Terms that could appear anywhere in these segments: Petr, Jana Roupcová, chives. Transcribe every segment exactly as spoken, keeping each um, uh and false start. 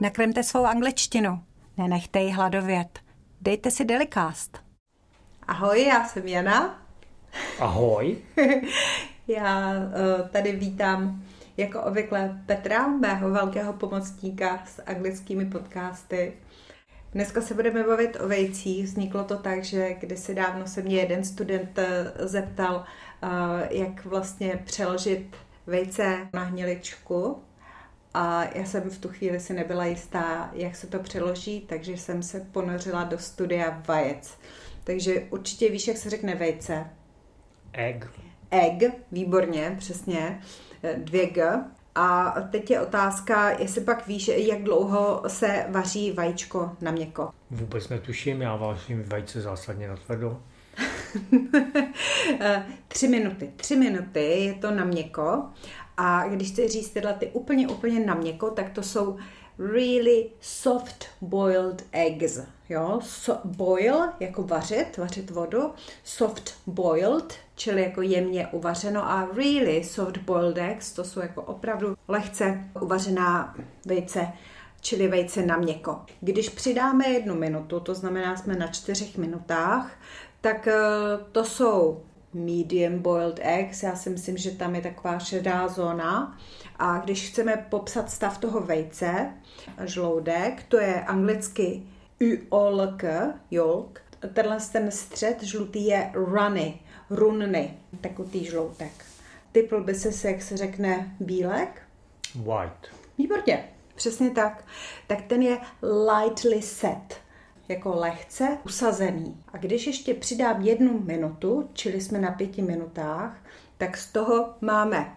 Nakrmte svou angličtinu. Nenechte ji hladovět. Dejte si delikást. Ahoj, já jsem Jana. Ahoj. Já uh, tady vítám jako obvykle Petra, mého velkého pomocníka s anglickými podcasty. Dneska se budeme bavit o vejcích. Vzniklo to tak, že kdysi dávno se mě jeden student zeptal, jak vlastně přeložit vejce na hniličku. A já jsem v tu chvíli si nebyla jistá, jak se to přeloží, takže jsem se ponořila do studia vajec. Takže určitě víš, jak se řekne vejce. Egg. Egg, výborně, přesně. Dvě G. A teď je otázka, jestli pak víš, jak dlouho se vaří vajíčko na měkko. Vůbec netuším, já vařím vajíce zásadně na tvrdo. Tři minuty. Tři minuty je to na měkko. A když chci říct tyhle ty úplně, úplně na měkko, tak to jsou really soft boiled eggs. Jo? So, boil, jako vařit, vařit vodu. Soft boiled, čili jako jemně uvařeno. A really soft boiled eggs, to jsou jako opravdu lehce uvařená vejce, čili vejce na měkko. Když přidáme jednu minutu, to znamená, jsme na čtyřech minutách, tak to jsou medium boiled eggs, já si myslím, že tam je taková šedá zóna. A když chceme popsat stav toho vejce, žloudek, to je anglicky yolk, yolk. Tenhle ten střed žlutý je runny, runny, takový žloutek. Typl by se, jak se řekne, bílek? White. Výborně, přesně tak. Tak ten je lightly set, jako lehce usazený. A když ještě přidám jednu minutu, čili jsme na pěti minutách, tak z toho máme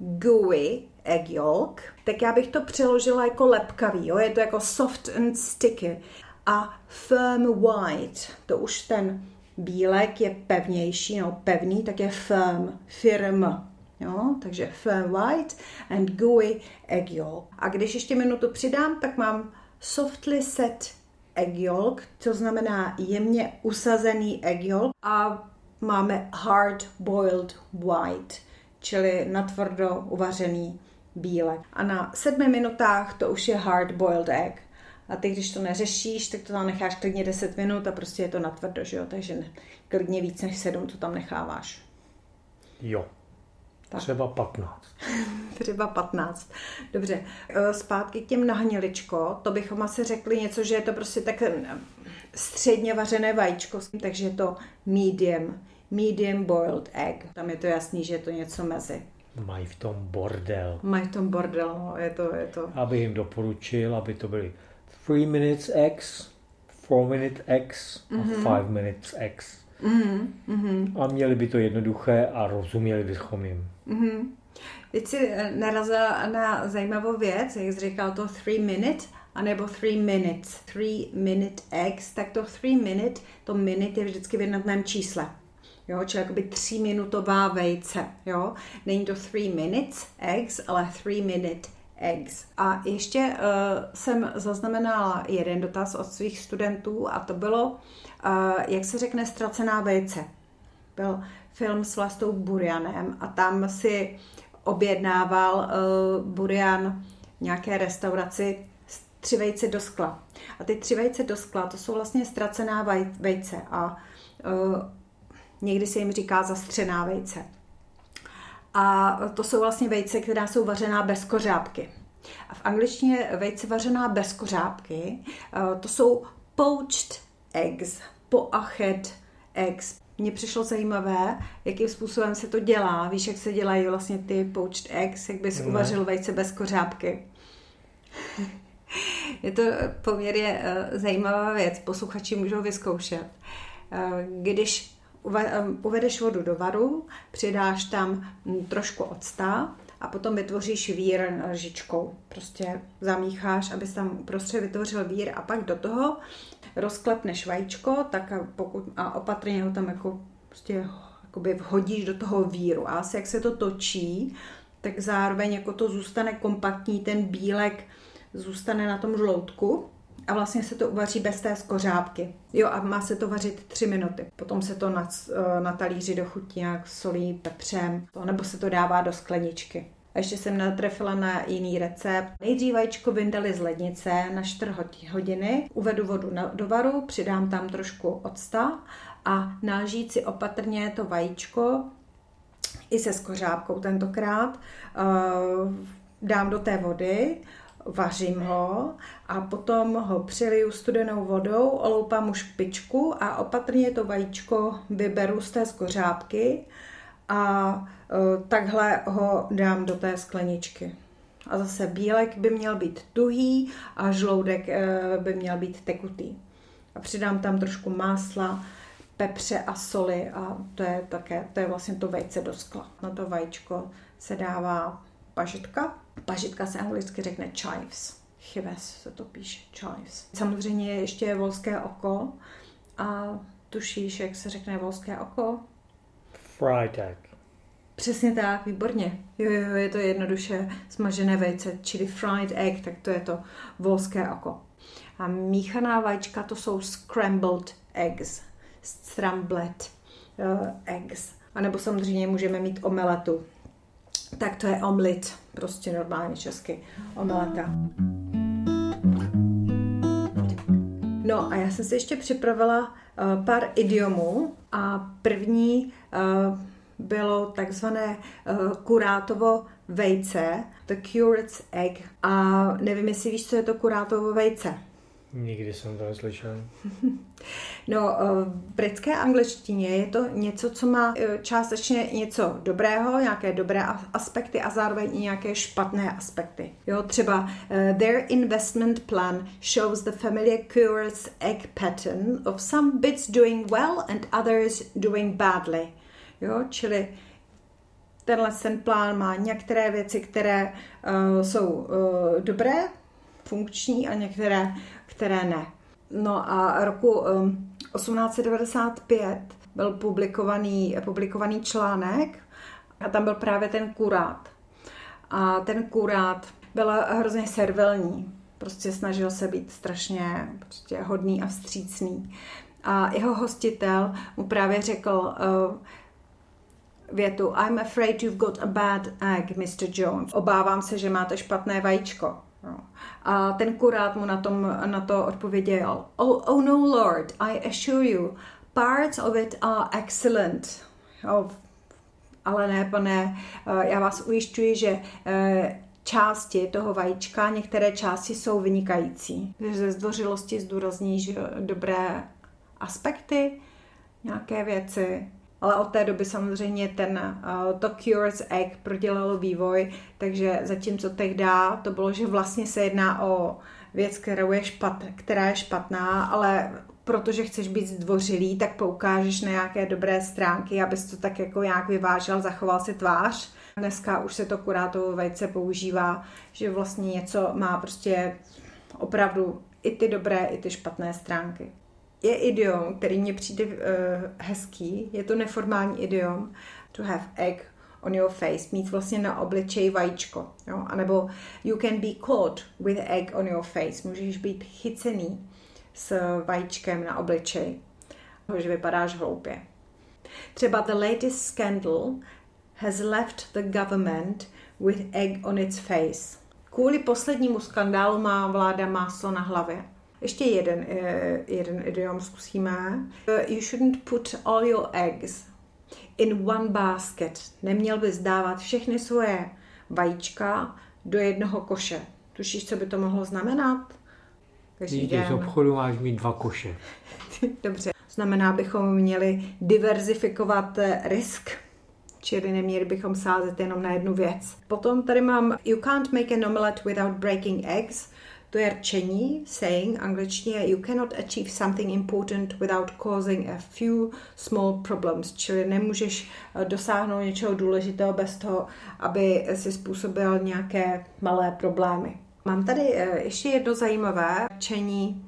gooey egg yolk, tak já bych to přeložila jako lepkavý, jo? Je to jako soft and sticky. A firm white, to už ten bílek je pevnější, no pevný, tak je firm, firm. Jo? Takže firm white and gooey egg yolk. A když ještě minutu přidám, tak mám softly set egg yolk, to znamená jemně usazený egg yolk. A máme hard boiled white, čili natvrdo uvařený bílek. A na sedmi minutách to už je hard boiled egg. A ty, když to neřešíš, tak to tam necháš klidně deset minut a prostě je to natvrdo, že jo? Takže ne, klidně víc než sedm to tam necháváš. Jo. Tak. Třeba patnáct. Třeba patnáct. Dobře. Zpátky k těm na hniličko. To bychom asi řekli něco, že je to prostě tak středně vařené vajíčko. Takže je to medium. Medium boiled egg. Tam je to jasný, že je to něco mezi. Mají v tom bordel. Mají v tom bordel. No. Je to, je to. Aby jim doporučil, aby to byly three minutes eggs, four minute eggs mm-hmm. a five minutes eggs. Uhum, uhum. A měli by to jednoduché a rozuměli bychom jim. Uhum. Teď si narazila na zajímavou věc, jak jsi říkal to three minute, anebo three minutes. Three minute eggs, tak to three minute, to minute je vždycky v jednotném čísle. Jo, čili jakoby tříminutová vejce. Jo? Není to three minutes eggs, ale three minute eggs. A ještě uh, jsem zaznamenala jeden dotaz od svých studentů a to bylo, uh, jak se řekne ztracená vejce. Byl film s Vlastou Burianem a tam si objednával uh, Burian v nějaké restauraci tři vejce do skla. A ty tři vejce do skla, to jsou vlastně ztracená vaj- vejce a uh, někdy se jim říká zastřená vejce. A to jsou vlastně vejce, která jsou vařená bez kořápky. A v angličtině vejce vařená bez kořápky, to jsou poached eggs, poached eggs. Mně přišlo zajímavé, jakým způsobem se to dělá. Víš, jak se dělají vlastně ty poached eggs, jak bys uvařil vejce bez kořápky. Je to poměrně zajímavá věc, posluchači můžou vyzkoušet. Když uvedeš vodu do varu, přidáš tam trošku octa a potom vytvoříš vír lžičkou. Prostě zamícháš, abys tam prostě vytvořil vír a pak do toho rozklepneš vajíčko tak a, pokud, a opatrně ho tam jako, prostě, jakoby vhodíš do toho víru. A asi jak se to točí, tak zároveň jako to zůstane kompaktní, ten bílek zůstane na tom žloutku. A vlastně se to uvaří bez té skořápky. Jo, a má se to vařit tři minuty. Potom se to na, na talíři dochutí nějak solí, pepřem, nebo se to dává do skleničky. A ještě jsem natrefila na jiný recept. Nejdřív vajíčko vyndali z lednice na čtyři hodiny, uvedu vodu na, do varu, přidám tam trošku octa a na lžíci opatrně to vajíčko i se skořápkou tentokrát uh, dám do té vody, vařím ho a potom ho přiliju studenou vodou, oloupám mu špičku a opatrně to vajíčko vyberu z té skořápky a uh, takhle ho dám do té skleničky. A zase bílek by měl být tuhý a žloudek uh, by měl být tekutý. A přidám tam trošku másla, pepře a soli a to je také, to je vlastně to vejce do skla. Na to vajíčko se dává pažitka. Pažitka se anglicky řekne chives. Chives se to píše, chives. Samozřejmě ještě je volské oko a tušíš, jak se řekne volské oko? Fried egg. Přesně tak, výborně. Jo, jo, je to jednoduše smažené vejce, čili fried egg, tak to je to volské oko. A míchaná vajíčka, to jsou scrambled eggs. Scrambled uh, eggs. A nebo samozřejmě můžeme mít omeletu. Tak to je omlet, prostě normálně česky omeleta. No a já jsem si ještě připravila uh, pár idiomů a první uh, bylo takzvané uh, kurátovo vejce, the curate's egg. A nevím, jestli víš, co je to kurátovo vejce. Nikdy jsem to neslyšela. No, v britské angličtině je to něco, co má částečně něco dobrého, nějaké dobré aspekty a zároveň nějaké špatné aspekty. Jo, třeba their investment plan shows the familiar curate's egg pattern of some bits doing well and others doing badly. Jo, čili tenhle ten plán má některé věci, které uh, jsou uh, dobré, funkční a některé, které ne. No a roku osmnáct devadesát pět byl publikovaný, publikovaný článek a tam byl právě ten kurát. A ten kurát byl hrozně servilní. Prostě snažil se být strašně prostě hodný a vstřícný. A jeho hostitel mu právě řekl uh, větu I'm afraid you've got a bad egg, mister Jones. Obávám se, že máte špatné vajíčko. No. A ten kurát mu na, tom, na to odpověděl. Oh, oh no lord, I assure you, parts of it are excellent. Oh, ale ne, pane, já vás ujišťuji, že eh, části toho vajíčka, některé části jsou vynikající. Ze zdvořilosti zdůrazníš dobré aspekty, nějaké věci. Ale od té doby samozřejmě ten uh, to curate's egg prodělalo vývoj, takže zatímco tehdy to bylo, že vlastně se jedná o věc, kterou je špat, která je špatná, ale protože chceš být zdvořilý, tak poukážeš na nějaké dobré stránky, abys to tak jako nějak vyvážel, zachoval si tvář. Dneska už se to kurátovo vejce používá, že vlastně něco má prostě opravdu i ty dobré, i ty špatné stránky. Je idiom, který mně přijde uh, hezký, je to neformální idiom, to have egg on your face, mít vlastně na obličeji vajíčko, jo? Anebo you can be caught with egg on your face, můžeš být chycený s vajíčkem na obličeji, že vypadáš hloupě. Třeba the latest scandal has left the government with egg on its face. Kvůli poslednímu skandálu má vláda máslo na hlavě. Ještě jeden, jeden idiom zkusíme. You shouldn't put all your eggs in one basket. Neměl bys dávat všechny svoje vajíčka do jednoho koše. Tušíš, co by to mohlo znamenat? Jdeš z obchodu, máš mít dva koše. Dobře. Znamená, bychom měli diverzifikovat risk, čili neměli bychom sázet jenom na jednu věc. Potom tady mám You can't make an omelette without breaking eggs. To je rčení, saying, angličtině, you cannot achieve something important without causing a few small problems. Čili nemůžeš dosáhnout něčeho důležitého bez toho, aby si způsobil nějaké malé problémy. Mám tady ještě jedno zajímavé rčení,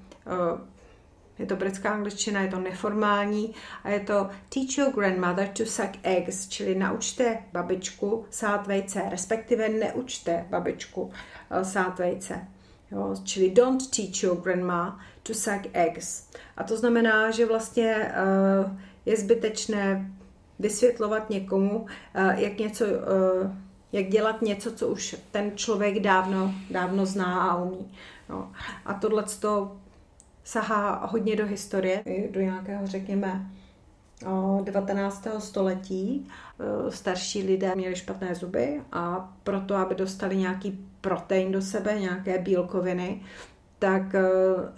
je to britská angličtina, je to neformální a je to teach your grandmother to suck eggs, čili naučte babičku sát vejce, respektive neučte babičku sát vejce. Jo, čili don't teach your grandma to suck eggs. A to znamená, že vlastně uh, je zbytečné vysvětlovat někomu, uh, jak něco uh, jak dělat něco, co už ten člověk dávno, dávno zná a umí. No. A tohle to sahá hodně do historie, do nějakého, řekněme, devatenáctého století. Starší lidé měli špatné zuby a proto, aby dostali nějaký protein do sebe, nějaké bílkoviny, tak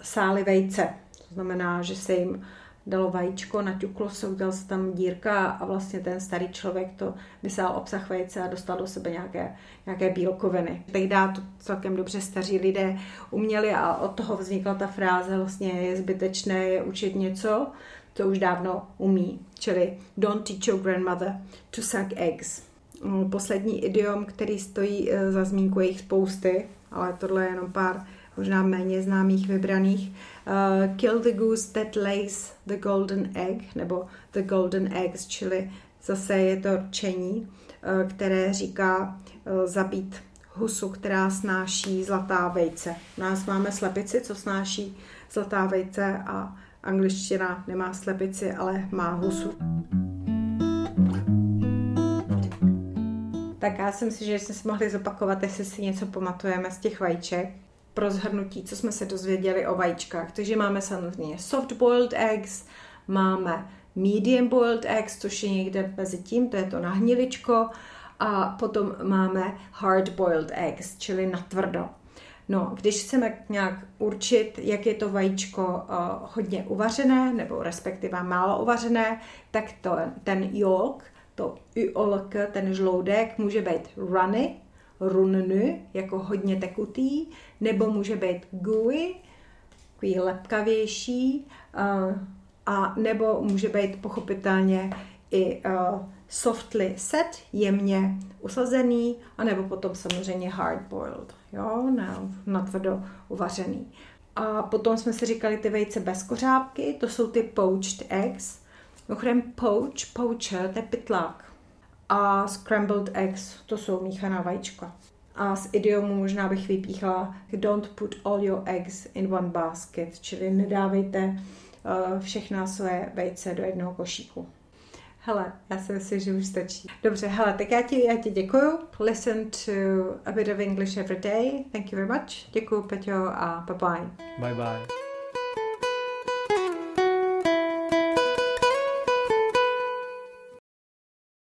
sáli vejce. To znamená, že se jim dalo vajíčko, naťuklo se, udělal se tam dírka a vlastně ten starý člověk to vysál obsah vejce a dostal do sebe nějaké, nějaké bílkoviny. Tehdy to celkem dobře staří lidé uměli a od toho vznikla ta fráze, vlastně je zbytečné je učit něco, co už dávno umí. Čili don't teach your grandmother to suck eggs. Poslední idiom, který stojí za zmínku, jejich spousty, ale tohle je jenom pár možná méně známých vybraných. Uh, Kill the goose that lays the golden egg, nebo the golden eggs, čili zase je to rčení, uh, které říká uh, zabít husu, která snáší zlatá vejce. U nás máme slepici, co snáší zlatá vejce, a angličtina nemá slepici, ale má husu. Tak já jsem si, že jsme si mohli zopakovat, jestli si něco pamatujeme z těch vajíček. Pro shrnutí, co jsme se dozvěděli o vajíčkách. Takže máme samozřejmě soft-boiled eggs, máme medium-boiled eggs, což je někde mezi tím, to je to nahniličko, a potom máme hard-boiled eggs, čili natvrdo. No, když chceme nějak určit, jak je to vajíčko uh, hodně uvařené, nebo respektive málo uvařené, tak to, ten yolk, to yolk, ten žloudek, může být runny, runny, jako hodně tekutý, nebo může být gooey, takový lepkavější, uh, a nebo může být pochopitelně i uh, softly set, jemně usazený, anebo potom samozřejmě hard-boiled, jo, natvrdo uvařený. A potom jsme si říkali ty vejce bez kořápky, to jsou ty poached eggs. Mimochodem poach, poacher, to je pytlák. A scrambled eggs, to jsou míchaná vajíčka. A z idiomu možná bych vypíchla don't put all your eggs in one basket, čili nedávejte uh, všechna své vejce do jednoho košíku. Hele, já si myslím, že už stačí. Dobře, hele, tak já ti, já ti děkuju. Listen to a bit of English every day. Thank you very much. Děkuju, Peťo, a bye-bye. Bye-bye.